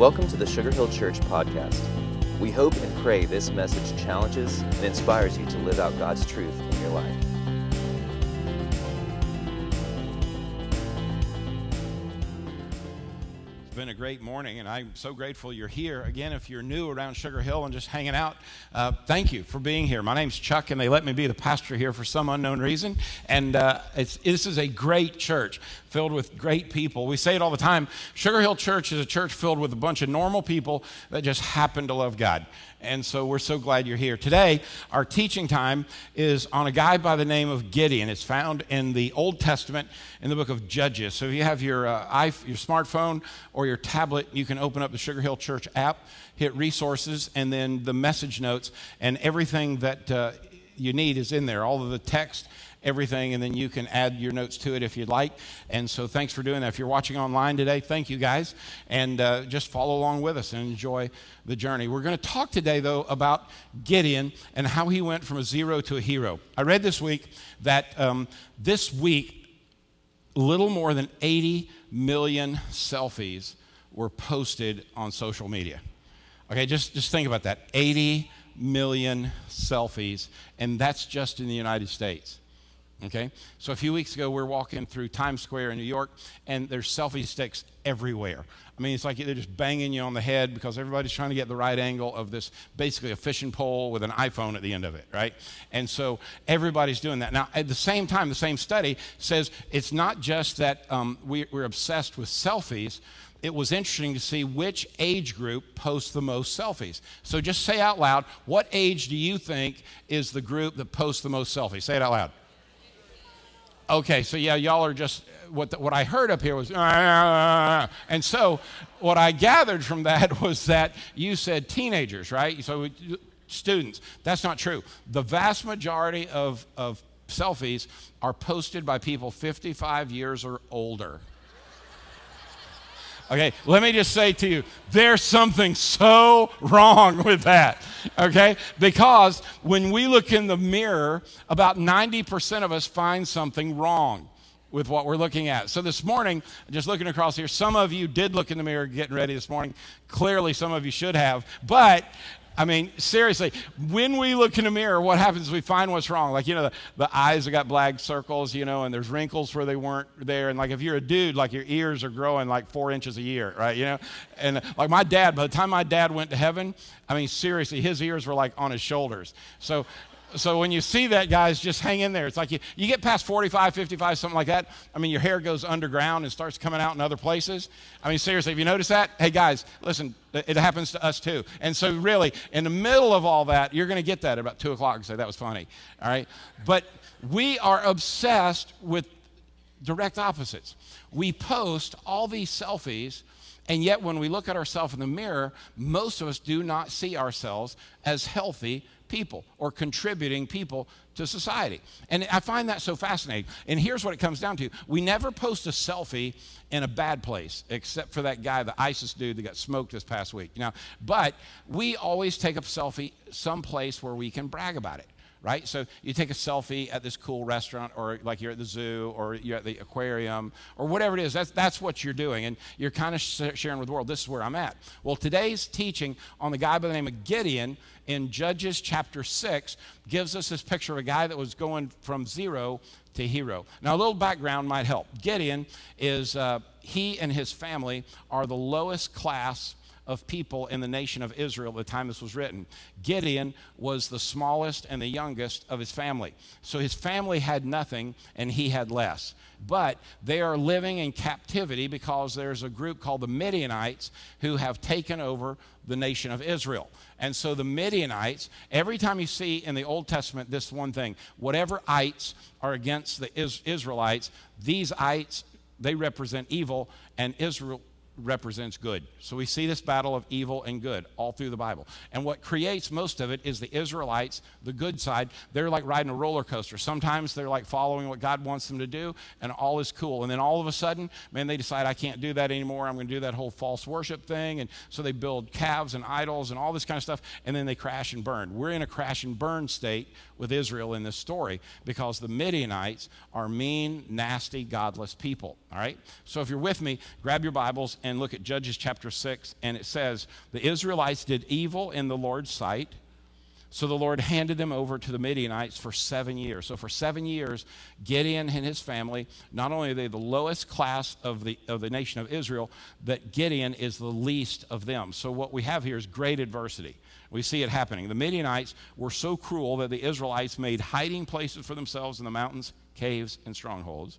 Welcome to the Sugar Hill Church podcast. We hope and pray this message challenges and inspires you to live out God's truth in your life. It's been a great morning, and I'm so grateful you're here. Again, if you're new around Sugar Hill and just hanging out, thank you for being here. My name's Chuck, and they let me be the pastor here for some unknown reason, and this is a great church. Filled with great people. We say it all the time. Sugar Hill Church is a church filled with a bunch of normal people that just happen to love God. And so we're so glad you're here. Today, our teaching time is on a guy by the name of Gideon. It's found in the Old Testament in the book of Judges. So if you have your smartphone or your tablet, you can open up the Sugar Hill Church app, hit resources, and then the message notes, and everything that you need is in there, all of the text, everything, and then you can add your notes to it if you'd like. And so thanks for doing that. If you're watching online today, thank you guys, and just follow along with us and enjoy the journey. We're going to talk today, though, about Gideon and how he went from a zero to a hero. I read this week that this week, little more than 80 million selfies were posted on social media. Okay, just think about that, 80 million selfies, and that's just in the United States. Okay, so a few weeks ago, we're walking through Times Square in New York, and there's selfie sticks everywhere. I mean, it's like they're just banging you on the head because everybody's trying to get the right angle of this, basically a fishing pole with an iPhone at the end of it, right? And so everybody's doing that. Now, at the same time, the same study says it's not just that we're obsessed with selfies. It was interesting to see which age group posts the most selfies. So just say out loud, what age do you think is the group that posts the most selfies? Say it out loud. Okay, so yeah, y'all are just, what I heard up here was, and so what I gathered from that was that you said teenagers, right? So students. That's not true. The vast majority of selfies are posted by people 55 years or older. Okay, let me just say to you, there's something so wrong with that, okay? Because when we look in the mirror, about 90% of us find something wrong with what we're looking at. So this morning, just looking across here, some of you did look in the mirror getting ready this morning. Clearly, some of you should have, but I mean, seriously, when we look in the mirror, what happens is we find what's wrong. Like, you know, the eyes have got black circles, you know, and there's wrinkles where they weren't there. And, like, if you're a dude, like, your ears are growing, like, 4 inches a year, right, you know? And, like, my dad, by the time my dad went to heaven, I mean, seriously, his ears were, like, on his shoulders. So when you see that, guys, just hang in there. It's like you get past 45, 55, something like that. I mean, your hair goes underground and starts coming out in other places. I mean, seriously, if you notice that, hey, guys, listen, it happens to us too. And so really, in the middle of all that, you're going to get that at about 2 o'clock and say, that was funny, all right? But we are obsessed with direct opposites. We post all these selfies, and yet when we look at ourselves in the mirror, most of us do not see ourselves as healthy people or contributing people to society. And I find that so fascinating. And here's what it comes down to. We never post a selfie in a bad place, except for that guy, the ISIS dude that got smoked this past week. Now, but we always take a selfie someplace where we can brag about it, right? So you take a selfie at this cool restaurant, or like you're at the zoo, or you're at the aquarium, or whatever it is. That's what you're doing, and you're kind of sharing with the world, this is where I'm at. Well, today's teaching on the guy by the name of Gideon in Judges chapter 6 gives us this picture of a guy that was going from zero to hero. Now, a little background might help. Gideon is, he and his family are the lowest class of people in the nation of Israel at the time this was written. Gideon was the smallest and the youngest of his family. So his family had nothing and he had less. But they are living in captivity because there's a group called the Midianites who have taken over the nation of Israel. And so the Midianites, every time you see in the Old Testament this one thing, whatever ites are against the Israelites, these ites, they represent evil, and Israel represents good. So we see this battle of evil and good all through the Bible. And what creates most of it is the Israelites, the good side. They're like riding a roller coaster. Sometimes they're like following what God wants them to do, and all is cool. And then all of a sudden, man, they decide, I can't do that anymore. I'm going to do that whole false worship thing. And so they build calves and idols and all this kind of stuff, and then they crash and burn. We're in a crash and burn state with Israel in this story because the Midianites are mean, nasty, godless people. All right? So if you're with me, grab your Bibles and look at Judges chapter 6, and it says, the Israelites did evil in the Lord's sight, so the Lord handed them over to the Midianites for 7 years. So for 7 years, Gideon and his family, not only are they the lowest class of the nation of Israel, but Gideon is the least of them. So what we have here is great adversity. We see it happening. The Midianites were so cruel that the Israelites made hiding places for themselves in the mountains, caves, and strongholds.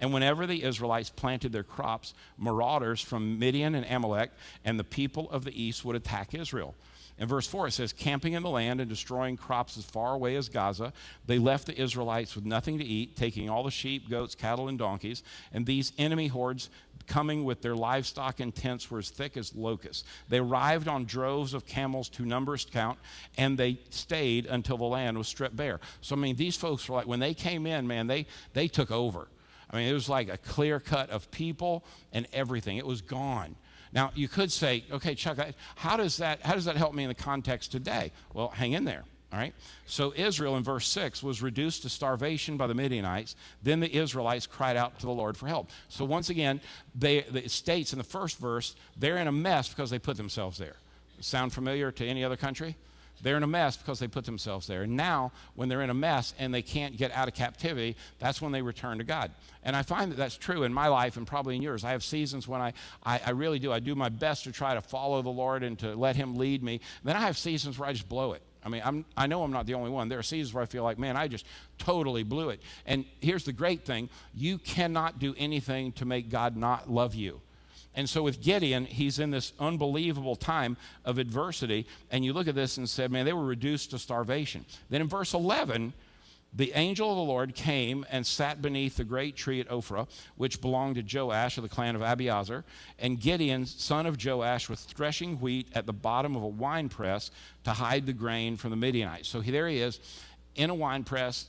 And whenever the Israelites planted their crops, marauders from Midian and Amalek and the people of the east would attack Israel. In verse 4, it says, camping in the land and destroying crops as far away as Gaza, they left the Israelites with nothing to eat, taking all the sheep, goats, cattle, and donkeys. And these enemy hordes coming with their livestock and tents were as thick as locusts. They arrived on droves of camels to numbers count, and they stayed until the land was stripped bare. So, I mean, these folks were like, when they came in, man, they took over. I mean, it was like a clear cut of people and everything. It was gone. Now, you could say, okay, Chuck, how does that help me in the context today? Well, hang in there, all right? So Israel, in verse 6, was reduced to starvation by the Midianites. Then the Israelites cried out to the Lord for help. So once again, it states in the first verse, they're in a mess because they put themselves there. Sound familiar to any other country? They're in a mess because they put themselves there. And now, when they're in a mess and they can't get out of captivity, that's when they return to God. And I find that that's true in my life and probably in yours. I have seasons when I really do. I do my best to try to follow the Lord and to let him lead me. Then I have seasons where I just blow it. I mean, I know I'm not the only one. There are seasons where I feel like, man, I just totally blew it. And here's the great thing. You cannot do anything to make God not love you. And so with Gideon, he's in this unbelievable time of adversity. And you look at this and said, man, they were reduced to starvation. Then in verse 11, the angel of the Lord came and sat beneath the great tree at Ophrah, which belonged to Joash of the clan of Abiazar. And Gideon, son of Joash, was threshing wheat at the bottom of a wine press to hide the grain from the Midianites. So there he is in a wine press,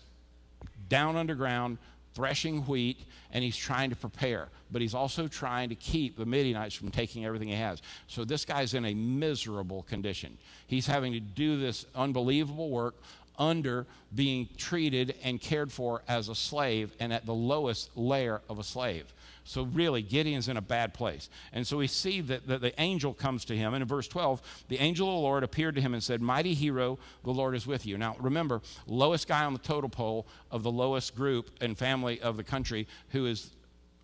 down underground, threshing wheat, and he's trying to prepare, but he's also trying to keep the Midianites from taking everything he has. So this guy's in a miserable condition. He's having to do this unbelievable work under being treated and cared for as a slave and at the lowest layer of a slave. So really, Gideon's in a bad place. And so we see that the angel comes to him. And in verse 12, the angel of the Lord appeared to him and said, mighty hero, the Lord is with you. Now remember, lowest guy on the totem pole of the lowest group and family of the country who is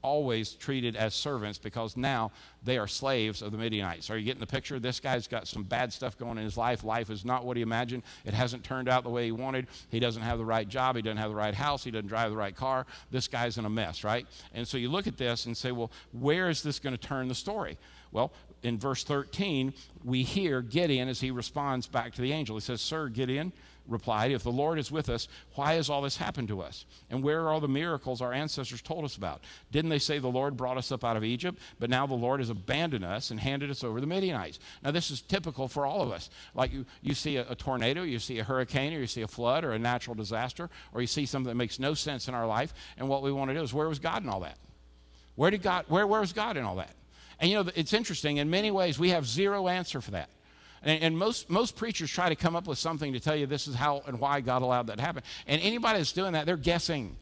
always treated as servants because now they are slaves of the Midianites. Are you getting the picture? This guy's got some bad stuff going in his life. Life is not what he imagined. It hasn't turned out the way he wanted. He doesn't have the right job. He doesn't have the right house. He doesn't drive the right car. This guy's in a mess, right? And so you look at this and say, well, where is this going to turn the story? Well, in verse 13, we hear Gideon as he responds back to the angel. He says, sir, Gideon replied, if the Lord is with us, why has all this happened to us? And where are all the miracles our ancestors told us about? Didn't they say the Lord brought us up out of Egypt? But now the Lord has abandoned us and handed us over to the Midianites. Now this is typical for all of us. Like you see a tornado, you see a hurricane, or you see a flood or a natural disaster, or you see something that makes no sense in our life. And what we want to do is, where was God in all that? Where was God in all that? And you know, it's interesting. In many ways, we have zero answer for that. And most preachers try to come up with something to tell you this is how and why God allowed that to happen. And anybody that's doing that, they're guessing.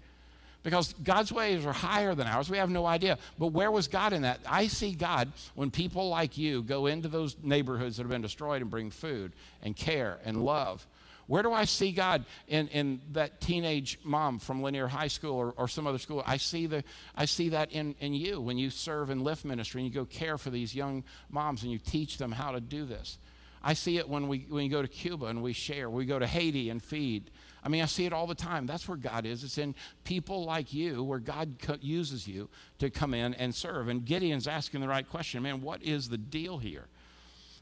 Because God's ways are higher than ours. We have no idea. But where was God in that? I see God when people like you go into those neighborhoods that have been destroyed and bring food and care and love. Where do I see God in that teenage mom from Lanier High School or some other school? I see that in you when you serve in lift ministry and you go care for these young moms and you teach them how to do this. I see it when we go to Cuba and we share. We go to Haiti and feed. I mean, I see it all the time. That's where God is. It's in people like you where God uses you to come in and serve. And Gideon's asking the right question. Man, what is the deal here?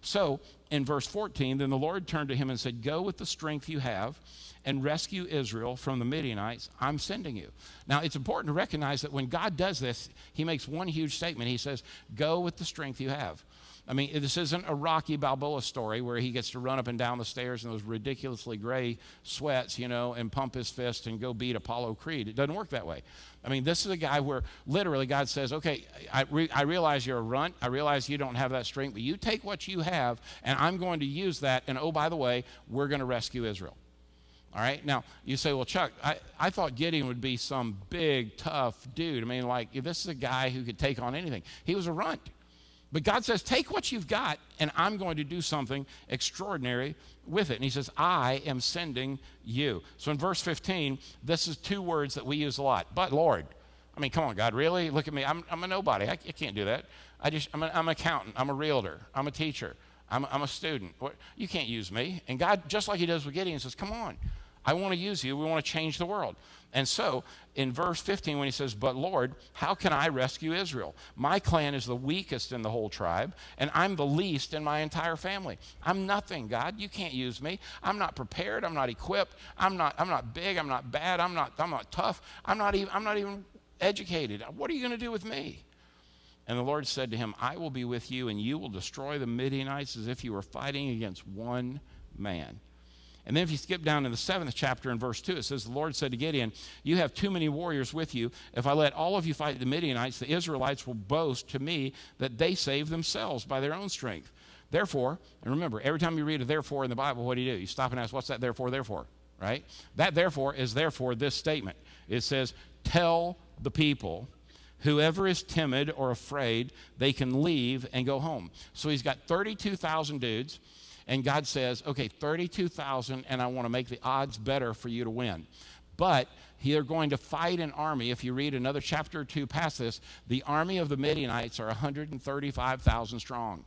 So in verse 14, then the Lord turned to him and said, go with the strength you have and rescue Israel from the Midianites. I'm sending you. Now, it's important to recognize that when God does this, he makes one huge statement. He says, go with the strength you have. I mean, this isn't a Rocky Balboa story where he gets to run up and down the stairs in those ridiculously gray sweats, you know, and pump his fist and go beat Apollo Creed. It doesn't work that way. I mean, this is a guy where literally God says, okay, I realize you're a runt. I realize you don't have that strength, but you take what you have, and I'm going to use that. And oh, by the way, we're going to rescue Israel. All right? Now, you say, well, Chuck, I thought Gideon would be some big, tough dude. I mean, like, this is a guy who could take on anything. He was a runt. But God says, take what you've got, and I'm going to do something extraordinary with it. And he says, I am sending you. So in verse 15, this is two words that we use a lot. But Lord, I mean, come on, God, really? Look at me. I'm a nobody. I can't do that. I'm an accountant. I'm a realtor. I'm a teacher. I'm a student. You can't use me. And God, just like he does with Gideon, says, come on. I want to use you. We want to change the world. And so in verse 15, when he says, but Lord, how can I rescue Israel? My clan is the weakest in the whole tribe, and I'm the least in my entire family. I'm nothing, God. You can't use me. I'm not prepared. I'm not equipped. I'm not big. I'm not bad. I'm not tough. I'm not even educated. What are you going to do with me? And the Lord said to him, I will be with you, and you will destroy the Midianites as if you were fighting against one man. And then if you skip down to the 7th chapter in verse 2, it says, the Lord said to Gideon, you have too many warriors with you. If I let all of you fight the Midianites, the Israelites will boast to me that they saved themselves by their own strength. Therefore, and remember, every time you read a therefore in the Bible, what do? You stop and ask, what's that therefore, right? That therefore is therefore this statement. It says, tell the people, whoever is timid or afraid, they can leave and go home. So he's got 32,000 dudes. And God says, okay, 32,000, and I want to make the odds better for you to win. But they're going to fight an army. If you read another chapter or two past this, the army of the Midianites are 135,000 strong.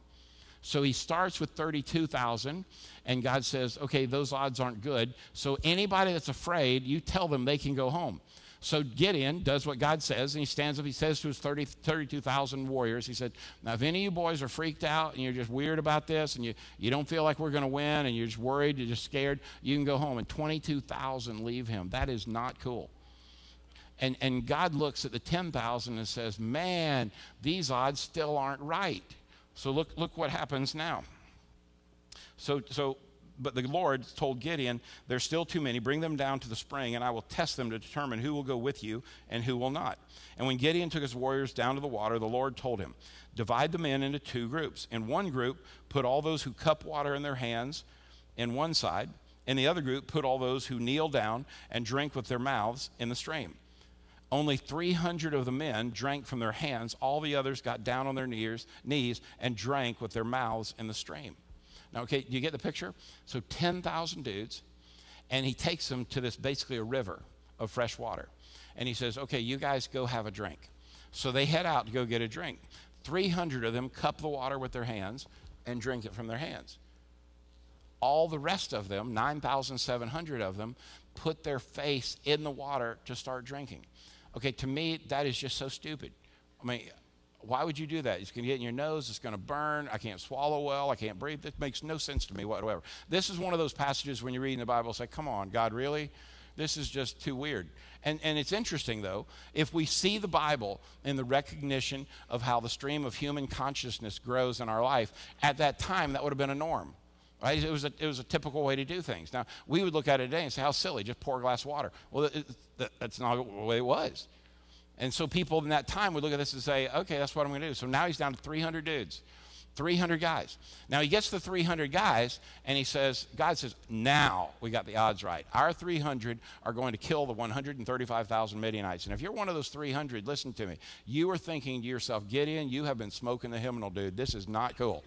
So he starts with 32,000, and God says, okay, those odds aren't good. So anybody that's afraid, you tell them they can go home. So Gideon does what God says, and he stands up. He says to his 32,000 warriors, he said, now, if any of you boys are freaked out and you're just weird about this and you don't feel like we're going to win and you're just worried, you're just scared, you can go home. And 22,000 leave him. That is not cool. And God looks at the 10,000 and says, man, these odds still aren't right. So look what happens now. But the Lord told Gideon, there's still too many. Bring them down to the spring, and I will test them to determine who will go with you and who will not. And when Gideon took his warriors down to the water, the Lord told him, divide the men into two groups. In one group, put all those who cup water in their hands in one side. In the other group, put all those who kneel down and drink with their mouths in the stream. Only 300 of the men drank from their hands. All the others got down on their knees and drank with their mouths in the stream. Now, okay, do you get the picture? So 10,000 dudes, and he takes them to this basically a river of fresh water. And he says, okay, you guys go have a drink. So they head out to go get a drink. 300 of them cup the water with their hands and drink it from their hands. All the rest of them, 9,700 of them, put their face in the water to start drinking. Okay, to me, that is just so stupid. I mean, why would you do that? It's going to get in your nose. It's going to burn. I can't swallow well. I can't breathe. It makes no sense to me whatsoever. This is one of those passages when you read in the Bible, say, come on, God, really? This is just too weird. And it's interesting, though, if we see the Bible in the recognition of how the stream of human consciousness grows in our life, at that time, that would have been a norm. Right? It was a typical way to do things. Now, we would look at it today and say, how silly, just pour a glass of water. Well, that's not the way it was. And so people in that time would look at this and say, okay, that's what I'm going to do. So now he's down to 300 dudes, 300 guys. Now he gets the 300 guys, and he says, God says, now we got the odds right. Our 300 are going to kill the 135,000 Midianites. And if you're one of those 300, listen to me. You are thinking to yourself, Gideon, you have been smoking the hymnal, dude. This is not cool.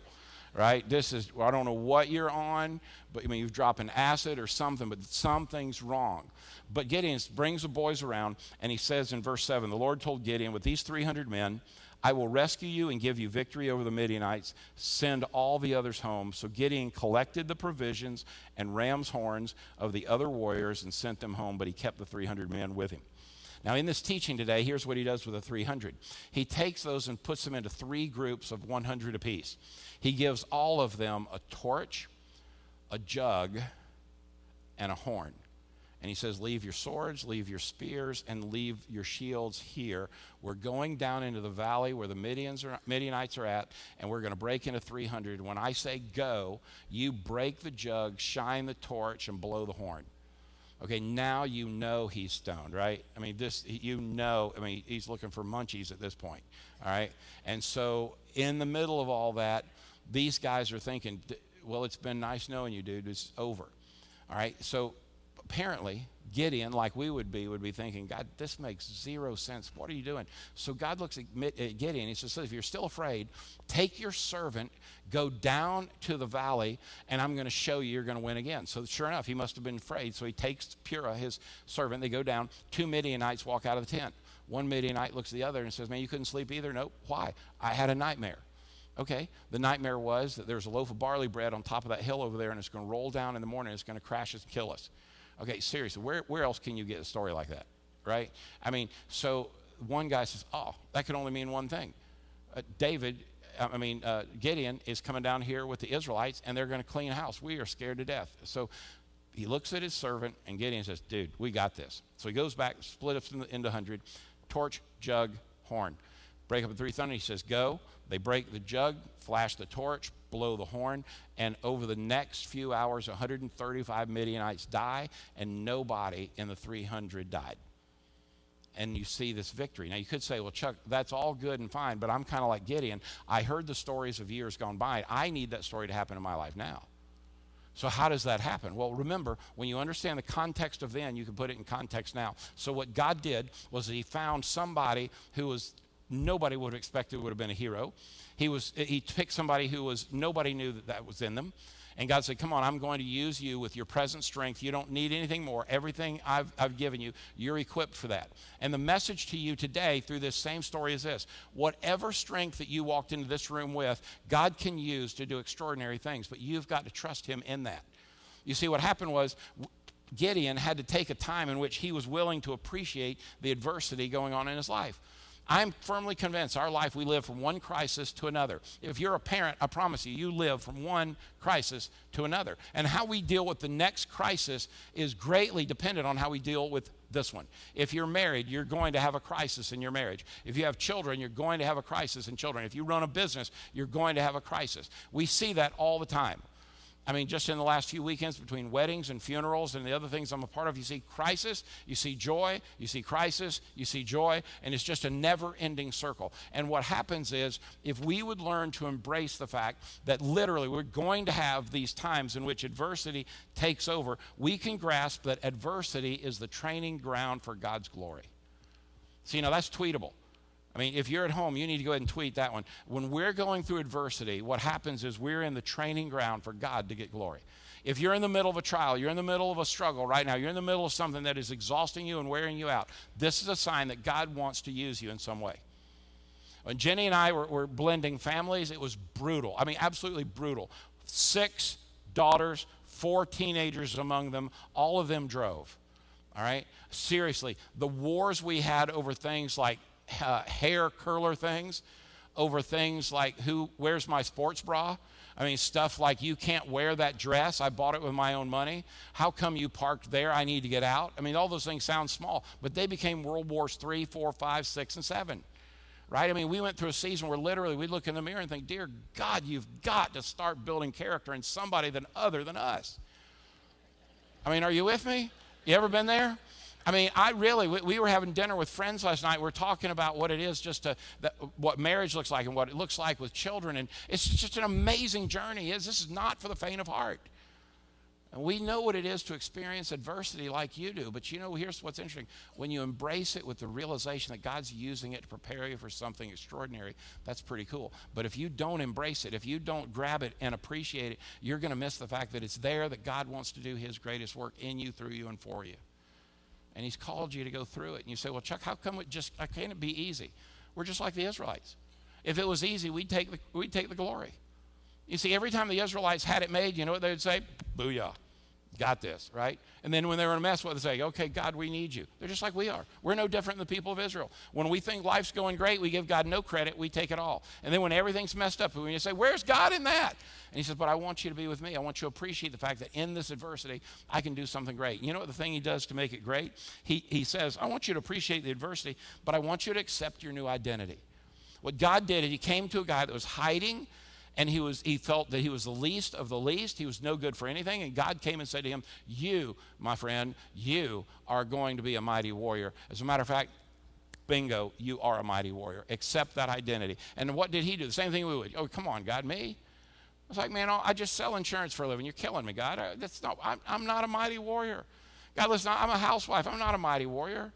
Right? This is, I don't know what you're on, but I mean, you've dropped an acid or something, but something's wrong. But Gideon brings the boys around, and he says in verse 7, the Lord told Gideon, with these 300 men, I will rescue you and give you victory over the Midianites. Send all the others home. So Gideon collected the provisions and ram's horns of the other warriors and sent them home, but he kept the 300 men with him. Now, in this teaching today, here's what he does with the 300. He takes those and puts them into three groups of 100 apiece. He gives all of them a torch, a jug, and a horn. And he says, leave your swords, leave your spears, and leave your shields here. We're going down into the valley where the Midianites are at, and we're going to break into 300. When I say go, you break the jug, shine the torch, and blow the horn. Okay, now you know he's stoned, right? I mean, he's looking for munchies at this point, all right? And so in the middle of all that, these guys are thinking, well, it's been nice knowing you, dude. It's over, all right? So apparently Gideon, like we would be thinking, God, this makes zero sense. What are you doing? So God looks at Gideon. He says, if you're still afraid, take your servant, go down to the valley, and I'm going to show you you're going to win again. So sure enough, he must have been afraid. So he takes Pura, his servant. They go down. Two Midianites walk out of the tent. One Midianite looks at the other and says, man, you couldn't sleep either? Nope. Why? I had a nightmare. Okay, the nightmare was that there's a loaf of barley bread on top of that hill over there, and it's going to roll down in the morning, and it's going to crash us and kill us. Okay, seriously, where else can you get a story like that, right? I mean, so one guy says, oh, that could only mean one thing. Gideon is coming down here with the Israelites, and they're going to clean house. We are scared to death. So he looks at his servant, and Gideon says, dude, we got this. So he goes back, split up into 100, torch, jug, horn. Break up the three thunder. He says, go. They break the jug, flash the torch, blow the horn, and over the next few hours, 135 Midianites die, and nobody in the 300 died. And you see this victory. Now, you could say, well, Chuck, that's all good and fine, but I'm kind of like Gideon. I heard the stories of years gone by. I need that story to happen in my life now. So how does that happen? Well, remember, when you understand the context of then, you can put it in context now. So what God did was he found somebody who was nobody would have expected would have been a hero. He picked somebody who was nobody knew that was in them. And God said, come on, I'm going to use you with your present strength. You don't need anything more. Everything I've given you, you're equipped for that. And the message to you today through this same story is this. Whatever strength that you walked into this room with, God can use to do extraordinary things, but you've got to trust him in that. You see, what happened was Gideon had to take a time in which he was willing to appreciate the adversity going on in his life. I'm firmly convinced our life, we live from one crisis to another. If you're a parent, I promise you, you live from one crisis to another. And how we deal with the next crisis is greatly dependent on how we deal with this one. If you're married, you're going to have a crisis in your marriage. If you have children, you're going to have a crisis in children. If you run a business, you're going to have a crisis. We see that all the time. I mean, just in the last few weekends between weddings and funerals and the other things I'm a part of, you see crisis, you see joy, you see crisis, you see joy, and it's just a never-ending circle. And what happens is if we would learn to embrace the fact that literally we're going to have these times in which adversity takes over, we can grasp that adversity is the training ground for God's glory. See, now that's tweetable. I mean, if you're at home, you need to go ahead and tweet that one. When we're going through adversity, what happens is we're in the training ground for God to get glory. If you're in the middle of a trial, you're in the middle of a struggle right now, you're in the middle of something that is exhausting you and wearing you out, this is a sign that God wants to use you in some way. When Jenny and I were blending families, it was brutal. I mean, absolutely brutal. 6 daughters, 4 teenagers among them, all of them drove, all right? Seriously, the wars we had over things like hair curler things, over things like who wears my sports bra. I mean, stuff like you can't wear that dress. I bought it with my own money. How come you parked there? I need to get out. I mean, all those things sound small, but they became World Wars 3, 4, 5, 6, and 7, right? I mean, we went through a season where literally we'd look in the mirror and think, dear God, you've got to start building character in somebody other than us. I mean, are you with me? You ever been there? I mean, we were having dinner with friends last night. We're talking about what it is what marriage looks like and what it looks like with children. And it's just an amazing journey. This is not for the faint of heart. And we know what it is to experience adversity like you do. But you know, here's what's interesting. When you embrace it with the realization that God's using it to prepare you for something extraordinary, that's pretty cool. But if you don't embrace it, if you don't grab it and appreciate it, you're going to miss the fact that it's there, that God wants to do his greatest work in you, through you, and for you. And he's called you to go through it. And you say, well, Chuck, how come can't it be easy? We're just like the Israelites. If it was easy, we'd take the glory. You see, every time the Israelites had it made, you know what they would say? Booyah, got this, right? And then when they were in a mess, what would they say? Okay, God, we need you. They're just like we are. We're no different than the people of Israel. When we think life's going great, we give God no credit, we take it all. And then when everything's messed up, when you say, where's God in that? And he says, but I want you to be with me. I want you to appreciate the fact that in this adversity, I can do something great. You know what the thing he does to make it great? He says, I want you to appreciate the adversity, but I want you to accept your new identity. What God did is he came to a guy that was hiding, and he felt that he was the least of the least. He was no good for anything. And God came and said to him, you, my friend, you are going to be a mighty warrior. As a matter of fact, bingo, you are a mighty warrior. Accept that identity. And what did he do? The same thing we would. Oh, come on, God, me? I was like, man, I just sell insurance for a living. You're killing me, God. I'm not a mighty warrior. God, listen, I'm a housewife. I'm not a mighty warrior.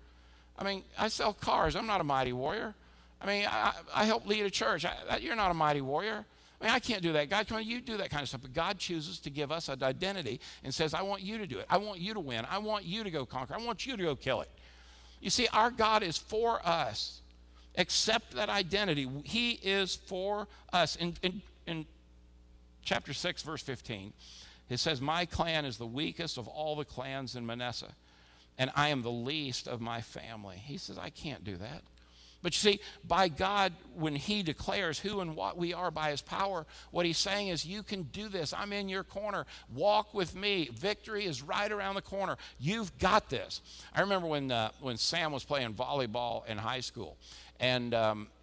I mean, I sell cars. I'm not a mighty warrior. I mean, I help lead a church. You're not a mighty warrior. I mean, I can't do that. God, come on, you do that kind of stuff. But God chooses to give us an identity and says, I want you to do it. I want you to win. I want you to go conquer. I want you to go kill it. You see, our God is for us. Accept that identity. He is for us. In chapter 6, verse 15, it says, my clan is the weakest of all the clans in Manasseh, and I am the least of my family. He says, I can't do that. But you see, by God, when he declares who and what we are by his power, what he's saying is, you can do this. I'm in your corner. Walk with me. Victory is right around the corner. You've got this. I remember when Sam was playing volleyball in high school, and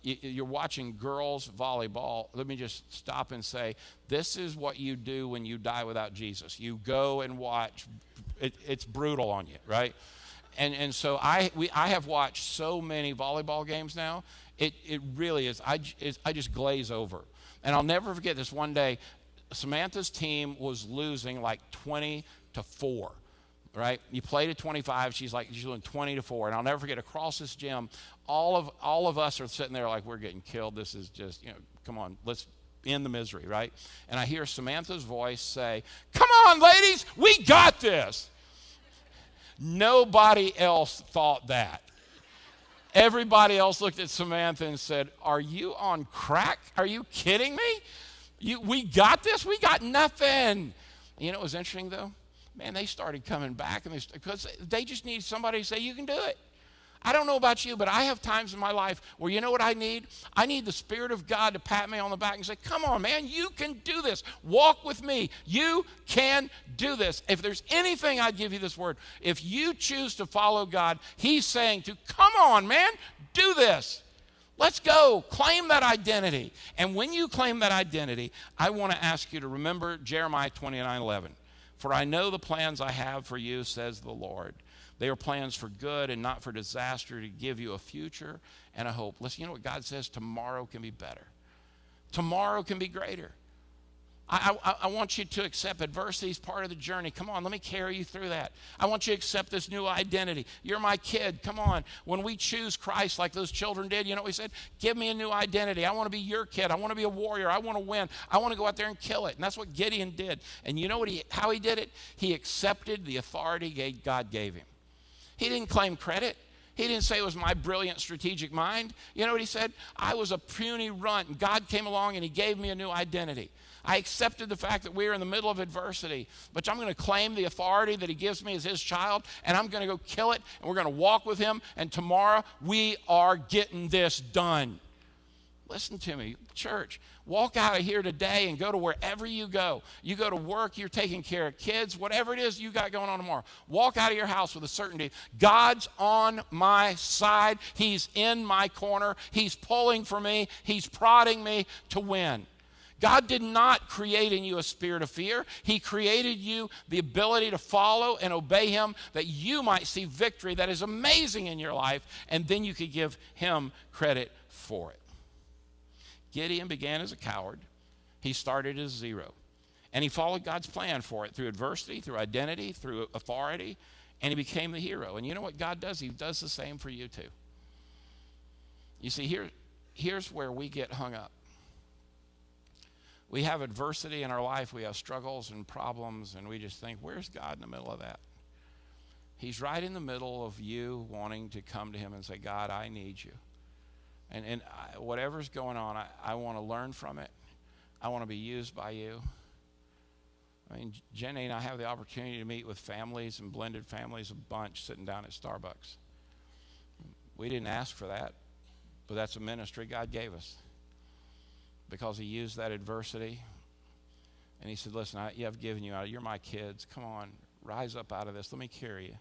you're watching girls volleyball. Let me just stop and say, this is what you do when you die without Jesus. You go and watch. It's brutal on you, right? And so I have watched so many volleyball games now. It really is. I just glaze over. And I'll never forget this one day. Samantha's team was losing like 20-4, right? You played at 25. She's doing 20-4. And I'll never forget, across this gym, all of us are sitting there like, we're getting killed. This is just, come on, let's end the misery, right? And I hear Samantha's voice say, come on, ladies, we got this. Nobody else thought that. Everybody else looked at Samantha and said, are you on crack? Are you kidding me? We got this? We got nothing. You know what was interesting, though? Man, they started coming back, because they just need somebody to say, you can do it. I don't know about you, but I have times in my life where, you know what I need? I need the Spirit of God to pat me on the back and say, come on, man, you can do this. Walk with me. You can do this. If there's anything, I'd give you this word. If you choose to follow God, he's saying to, come on, man, do this. Let's go. Claim that identity. And when you claim that identity, I want to ask you to remember Jeremiah 29:11. For I know the plans I have for you, says the Lord. They are plans for good and not for disaster, to give you a future and a hope. Listen, you know what God says? Tomorrow can be better. Tomorrow can be greater. I want you to accept adversity as part of the journey. Come on, let me carry you through that. I want you to accept this new identity. You're my kid. Come on. When we choose Christ like those children did, you know what we said? Give me a new identity. I want to be your kid. I want to be a warrior. I want to win. I want to go out there and kill it. And that's what Gideon did. And you know what how he did it? He accepted the authority God gave him. He didn't claim credit. He didn't say it was my brilliant strategic mind. You know what he said? I was a puny runt, and God came along and he gave me a new identity. I accepted the fact that we are in the middle of adversity, but I'm going to claim the authority that he gives me as his child, and I'm going to go kill it, and we're going to walk with him, and tomorrow we are getting this done. Listen to me, church. Walk out of here today and go to wherever you go. You go to work, you're taking care of kids, whatever it is you got going on tomorrow. Walk out of your house with a certainty. God's on my side. He's in my corner. He's pulling for me. He's prodding me to win. God did not create in you a spirit of fear. He created you the ability to follow and obey him, that you might see victory that is amazing in your life, and then you could give him credit for it. Gideon began as a coward. He started as 0. And he followed God's plan for it through adversity, through identity, through authority, and he became the hero. And you know what God does? He does the same for you too. You see, here's where we get hung up. We have adversity in our life. We have struggles and problems, and we just think, where's God in the middle of that? He's right in the middle of you wanting to come to him and say, God, I need you. And whatever's going on, I want to learn from it. I want to be used by you. I mean, Jenny and I have the opportunity to meet with families and blended families a bunch, sitting down at Starbucks. We didn't ask for that, but that's a ministry God gave us, because he used that adversity. And he said, listen, I've given you out. You're my kids. Come on, rise up out of this. Let me carry you.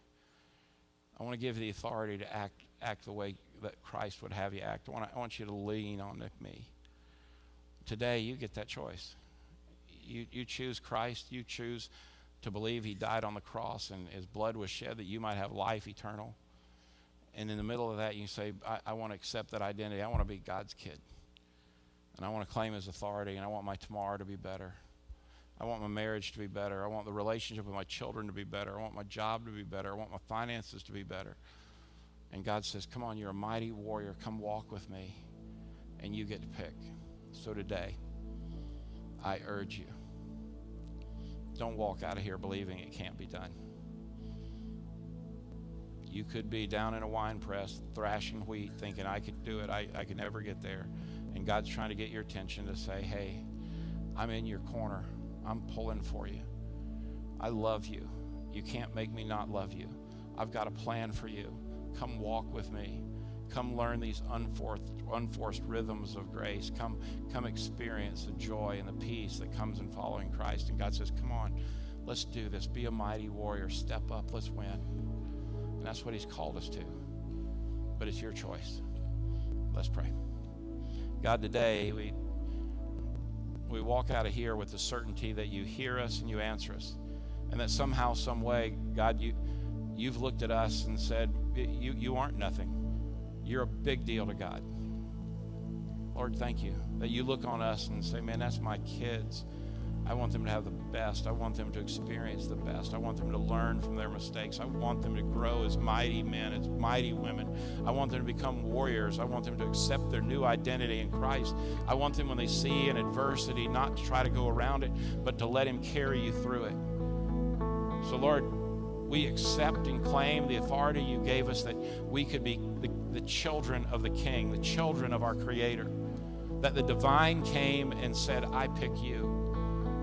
I want to give you the authority to act the way that Christ would have you act. I want you to lean on me. Today, you get that choice. You choose Christ. You choose to believe he died on the cross and his blood was shed that you might have life eternal. And in the middle of that, you say, I want to accept that identity. I want to be God's kid. And I want to claim his authority, and I want my tomorrow to be better. I want my marriage to be better. I want the relationship with my children to be better. I want my job to be better. I want my finances to be better. And God says, come on, you're a mighty warrior. Come walk with me. And you get to pick. So today, I urge you, don't walk out of here believing it can't be done. You could be down in a wine press thrashing wheat thinking, I could do it. I could never get there. And God's trying to get your attention to say, hey, I'm in your corner. I'm pulling for you. I love you. You can't make me not love you. I've got a plan for you. Come walk with me. Come learn these unforced rhythms of grace. Come experience the joy and the peace that comes in following Christ. And God says, come on, let's do this. Be a mighty warrior. Step up. Let's win. And that's what he's called us to. But it's your choice. Let's pray. God, today we walk out of here with the certainty that you hear us and you answer us. And that somehow, some way, God, you've looked at us and said, you aren't nothing. You're a big deal to God. Lord, thank you that you look on us and say, man, that's my kids. I want them to have the best. I want them to experience the best. I want them to learn from their mistakes. I want them to grow as mighty men, as mighty women. I want them to become warriors. I want them to accept their new identity in Christ. I want them, when they see an adversity, not to try to go around it, but to let him carry you through it. So, Lord, we accept and claim the authority you gave us that we could be the children of the King, the children of our Creator, that the divine came and said, I pick you.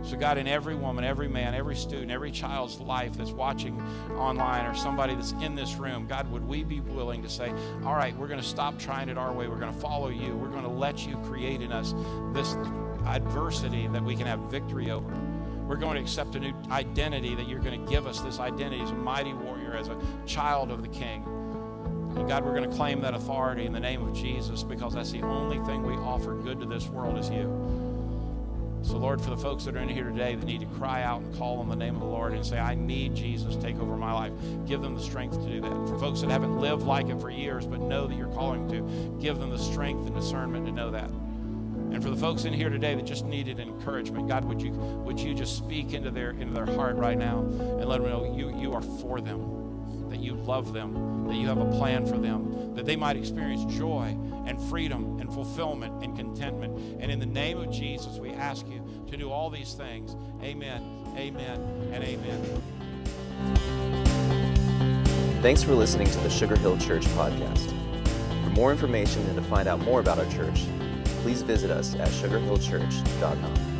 So, God, in every woman, every man, every student, every child's life that's watching online or somebody that's in this room, God, would we be willing to say, all right, we're going to stop trying it our way. We're going to follow you. We're going to let you create in us this adversity that we can have victory over. We're going to accept a new identity that you're going to give us, this identity as a mighty warrior, as a child of the King. And, God, we're going to claim that authority in the name of Jesus, because that's the only thing we offer good to this world is you. So, Lord, for the folks that are in here today that need to cry out and call on the name of the Lord and say, I need Jesus, take over my life. Give them the strength to do that. For folks that haven't lived like it for years but know that you're calling to, give them the strength and discernment to know that. And for the folks in here today that just needed encouragement, God, would you just speak into their heart right now and let them know you are for them, that you love them, that you have a plan for them, that they might experience joy and freedom and fulfillment and contentment. And in the name of Jesus, we ask you to do all these things. Amen, amen, and amen. Thanks for listening to the Sugar Hill Church podcast. For more information and to find out more about our church, please visit us at sugarhillchurch.com.